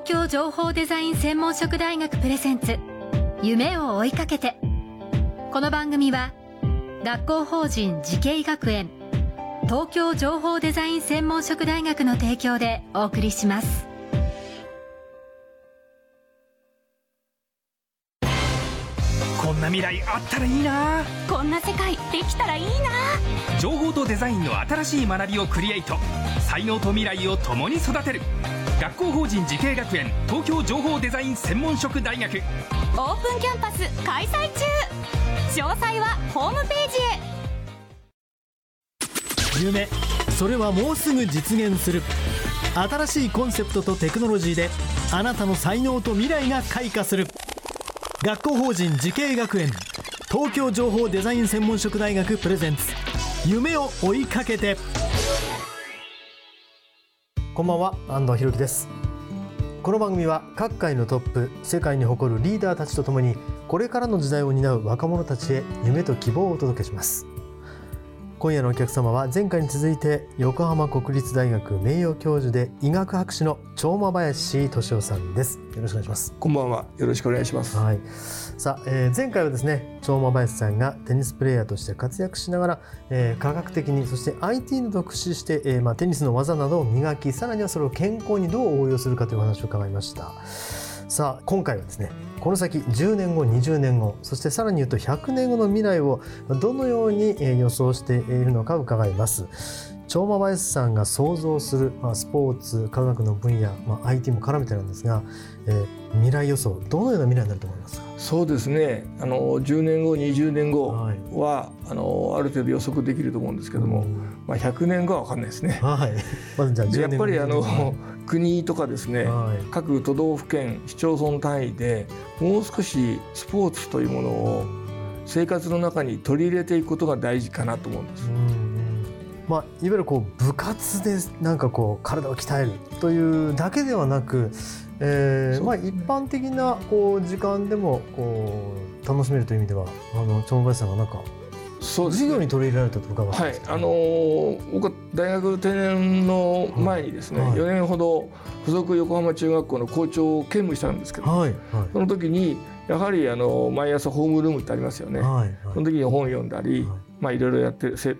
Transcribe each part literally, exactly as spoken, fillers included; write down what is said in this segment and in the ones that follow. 東京情報デザイン専門職大学プレゼンツ夢を追いかけて。この番組は学校法人慈恵学園東京情報デザイン専門職大学の提供でお送りします。こんな未来あったらいいな、こんな世界できたらいいな。情報とデザインの新しい学びをクリエイト、才能と未来を共に育てる学校法人慈恵学園東京情報デザイン専門職大学オープンキャンパス開催中。詳細はホームページへ。夢、それはもうすぐ実現する。新しいコンセプトとテクノロジーであなたの才能と未来が開花する。学校法人慈恵学園東京情報デザイン専門職大学プレゼンツ夢を追いかけて。こんばんは、安藤裕樹です。この番組は各界のトップ、世界に誇るリーダーたちとともにこれからの時代を担う若者たちへ夢と希望をお届けします。今夜のお客様は前回に続いて横浜国立大学名誉教授で医学博士の超馬林俊夫さんです。よろしくお願いします。こんばんは、よろしくお願いします。はい、さあ、えー、前回はですね、超馬林さんがテニスプレーヤーとして活躍しながら、えー、科学的にそして アイティー などを駆使して、えーまあ、テニスの技などを磨き、さらにはそれを健康にどう応用するかというお話を伺いました。さあ、今回はですね、この先じゅうねんご、にじゅうねんご、そしてさらに言うとひゃくねんごの未来をどのように予想しているのか伺います。超馬林さんが想像するスポーツ、科学の分野、まあ、アイティー も絡めてなんですが、えー、未来予想、どのような未来になると思いますか？そうですね、あのじゅうねんご、にじゅうねんごは、はい、あのある程度予測できると思うんですけども、まあ、ひゃくねんごは分かんないですね。はい、まずじゃあじゅうねんご、やっぱりあの、はい、国とかですね、はい、各都道府県、市町村単位でもう少しスポーツというものを生活の中に取り入れていくことが大事かなと思うんです。うん、まあ、いわゆるこう部活でなんかこう体を鍛えるというだけではなく、えーまあ、一般的なこう時間でもこう楽しめるという意味では、あの超馬林さんがなんか授業に取り入れられたと伺ってますけど、はい、あのー、僕は大学定年の前にですね、はいはい、よねんほど附属横浜中学校の校長を兼務したんですけど、はいはい、その時にやはりあの毎朝ホームルームってありますよね、はいはい、その時に本を読んだり、はい、まあ、いろいろやってるせ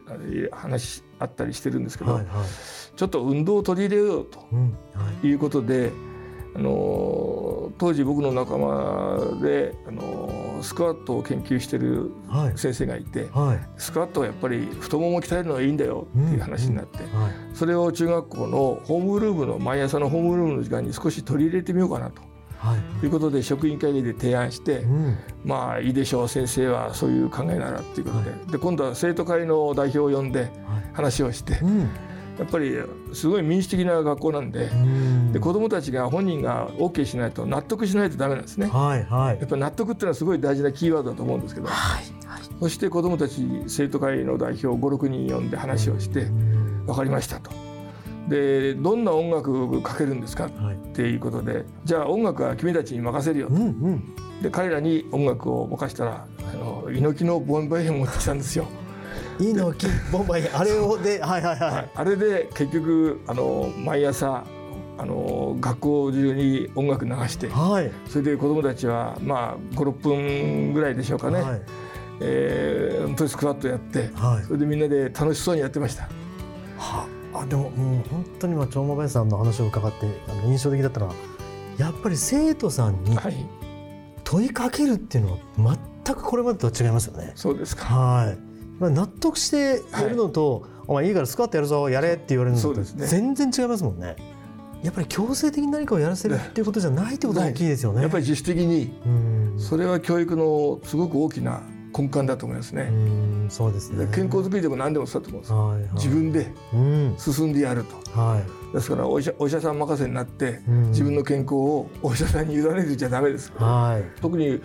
話あったりしてるんですけど、はいはい、ちょっと運動を取り入れようということで、うん、はい、あの当時僕の仲間であのスクワットを研究している先生がいて、はいはい、スクワットはやっぱり太ももを鍛えるのがいいんだよっていう話になって、うんうん、はい、それを中学校のホームルームの毎朝のホームルームの時間に少し取り入れてみようかなと、はい、ということで職員会議で提案して、うん、まあいいでしょう、先生はそういう考えならということで、はい、で今度は生徒会の代表を呼んで話をして、はい、うん、やっぱりすごい民主的な学校なんで、で子どもたちが本人が OK しないと、納得しないとダメなんですね、はいはい、やっぱ納得っていうのはすごい大事なキーワードだと思うんですけど、はいはい、そして子どもたち生徒会の代表ご、ろくにん呼んで話をして、分かりましたと。でどんな音楽かけるんですかっていうことで、はい、じゃあ音楽は君たちに任せるよと、うんうん、で彼らに音楽を任せたら、あの猪木のボンバイヘンを持ってきたんですよ。猪木ボンバイヘン、あれをで、はいはいはい、あれで結局あの毎朝あの学校中に音楽流して、はい、それで子どもたちは、まあ、ご、ろっぷんぐらいでしょうかね、はい、えー、本当にスクワットやって、はい、それでみんなで楽しそうにやってました。はあ、でも、もう本当に超馬林さんの話を伺ってあの印象的だったのは、やっぱり生徒さんに問いかけるっていうのは全くこれまでとは違いますよね。そうですか、はい、納得してやるのと、はい、お前いいからスクワットやるぞ、やれって言われるのと全然違いますもんね。やっぱり強制的に何かをやらせるっていうことじゃないってことが大きいですよね。やっぱり自主的に、うん、それは教育のすごく大きな根幹だと思いますね。うん、そうですね。健康づくりでも何でもそうだと思うんです、はいはい、自分で進んでやると、はい、ですからお医者、お医者さん任せになって、うん、自分の健康をお医者さんに委ねるじゃダメですから、はい、特に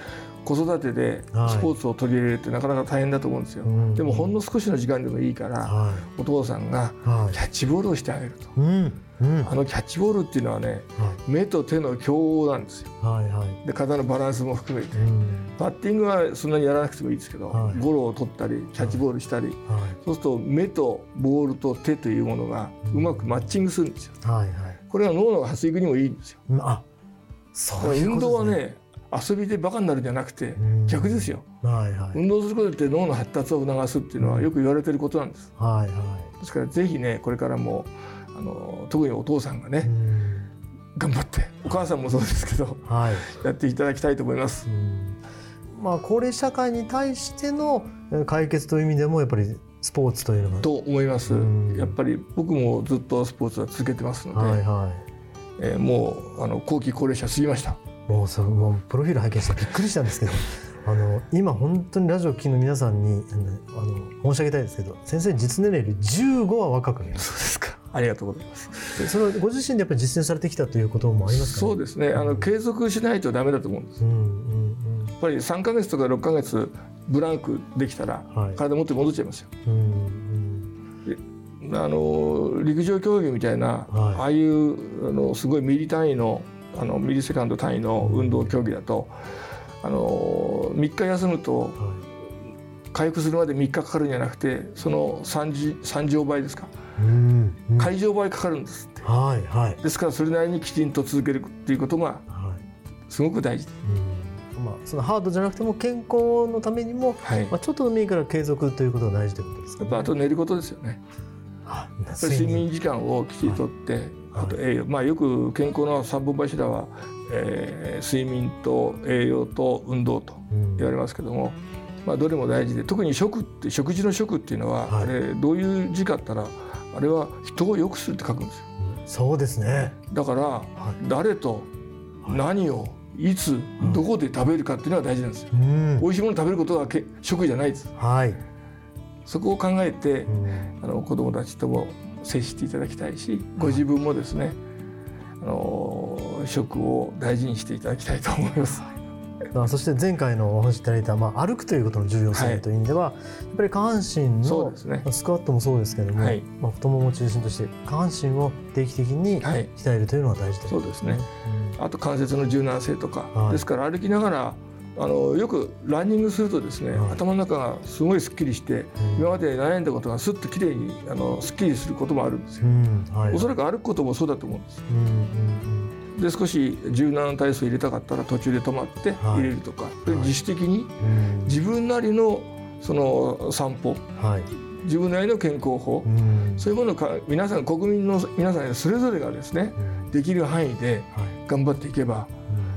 子育てでスポーツを取り入れるってなかなか大変だと思うんですよ、はい、でもほんの少しの時間でもいいから、はい、お父さんがキャッチボールをしてあげると、はい、あのキャッチボールっていうのはね、はい、目と手の競合なんですよ、はいはい、で肩のバランスも含めて、はい、バッティングはそんなにやらなくてもいいですけど、はい、ゴロを取ったりキャッチボールしたり、はい、そうすると目とボールと手というものがうまくマッチングするんですよ、はいはい、これは脳の発育にもいいんですよ。あ、そういうことですね。運動はね、遊びでバカになるじゃなくて逆ですよ、はいはい、運動することで脳の発達を促すっていうのはよく言われてることなんです、はいはい、ですからぜひねこれからもあの特にお父さんがね頑張ってお母さんもそうですけど、はい、やっていただきたいと思います。うん、まあ、高齢社会に対しての解決という意味でもやっぱりスポーツというのがと思います。やっぱり僕もずっとスポーツは続けてますので、はいはい、えー、もうあの後期高齢者過ぎました。もうそのもうプロフィール拝見してびっくりしたんですけどあの今本当にラジオ聴きの皆さんにあの申し上げたいですけど、先生実年齢よりじゅうごは若く見えます。そうですか、ありがとうございます。それご自身でやっぱり実践されてきたということもありますかね。そうですね、あの、うん、継続しないとダメだと思うんです、うんうんうん、やっぱりさんかげつとかろっかげつブランクできたら、はい、体持って戻っちゃいますよ、うんうん、であの陸上競技みたいな、はい、ああいうあのすごいミリ単位のあのミリセカンド単位の運動競技だと、あのみっか休むと回復するまでみっかかかるんじゃなくて、その 3, 3乗倍ですか、うんうん、会場倍かかるんですって、はいはい、ですからそれなりにきちんと続けるっていうことがすごく大事、うん、まあ、そのハードじゃなくても健康のためにも、はい、まあ、ちょっとでもいいから継続ということが大事ということですかね。あと寝ることですよね。あ、睡眠時間をきちんとって、はい、あと栄養、まあ、よく健康の三本柱は、えー、睡眠と栄養と運動と言われますけども、うん、まあ、どれも大事で、特に食って食事の食っていうのは、はい、あれどういう字かったらあれは人を良くするって書くんですよ、うん、そうですね。だから、はい、誰と何をいつどこで食べるかっていうのは大事なんですよ、うん、美味しいもの食べることは食じゃないです、はい、そこを考えて、うん、あの子どもたちとも接していただきたいし、ご自分もですね、あの食を大事にしていただきたいと思います。そして前回のお話しいただいた、まあ、歩くということの重要性という意味では、はい、やっぱり下半身の、ね、スクワットもそうですけども、はい、まあ、太ももを中心として下半身を定期的に鍛えるというのが大事です、ね、はい、そうですね、うん、あと関節の柔軟性とか、はい、ですから歩きながらあのよくランニングするとですね、はい、頭の中がすごいすっきりして、うん、今まで悩んだことがすっときれいにあのすっきりすることもあるんですよ、うん、はい、おそらく歩くこともそうだと思うんです、うんうん、で少し柔軟な体操を入れたかったら途中で止まって入れるとか、はい、自主的に自分なりのその散歩、はい、自分なりの健康法、うん、そういうものをか皆さん国民の皆さんそれぞれがですね、うん、できる範囲で頑張っていけば、は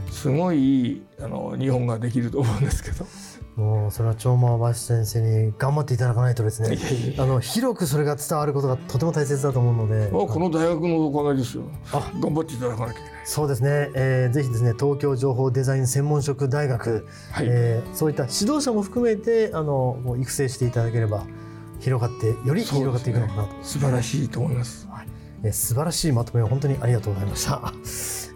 い、すごいあの日本ができると思うんですけど、もうそれは超馬橋先生に頑張っていただかないとですねあの広くそれが伝わることがとても大切だと思うので、あ、この大学のおかげですよ、あ、頑張っていただかなきゃいけない。そうですね、えー、ぜひですね東京情報デザイン専門職大学、はい、えー、そういった指導者も含めてあの育成していただければ広がってより広がっていくのかなと、ね、素晴らしいと思います、はい、えー、素晴らしいまとめを本当にありがとうございました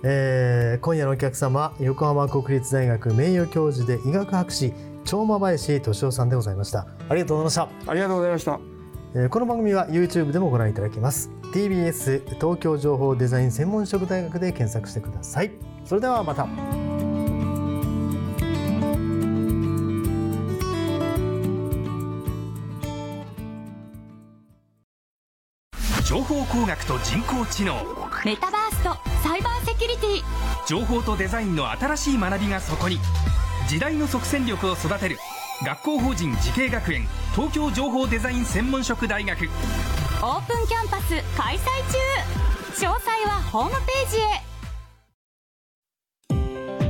えー、今夜のお客様、横浜国立大学名誉教授で医学博士超馬林俊夫さんでございました。ありがとうございました。ありがとうございました、えー、この番組は YouTube でもご覧いただけます。 ティービーエス 東京情報デザイン専門職大学で検索してください。それではまた。情報工学と人工知能、メタバースとサイバーセキュリティ、情報とデザインの新しい学びがそこに。時代の即戦力を育てる学校法人慈恵学園東京情報デザイン専門職大学オープンキャンパス開催中。詳細はホームペー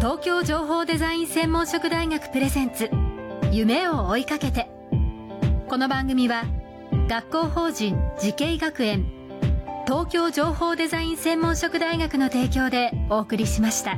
ジへ。東京情報デザイン専門職大学プレゼンツ、夢を追いかけて。この番組は学校法人慈恵学園東京情報デザイン専門職大学の提供でお送りしました。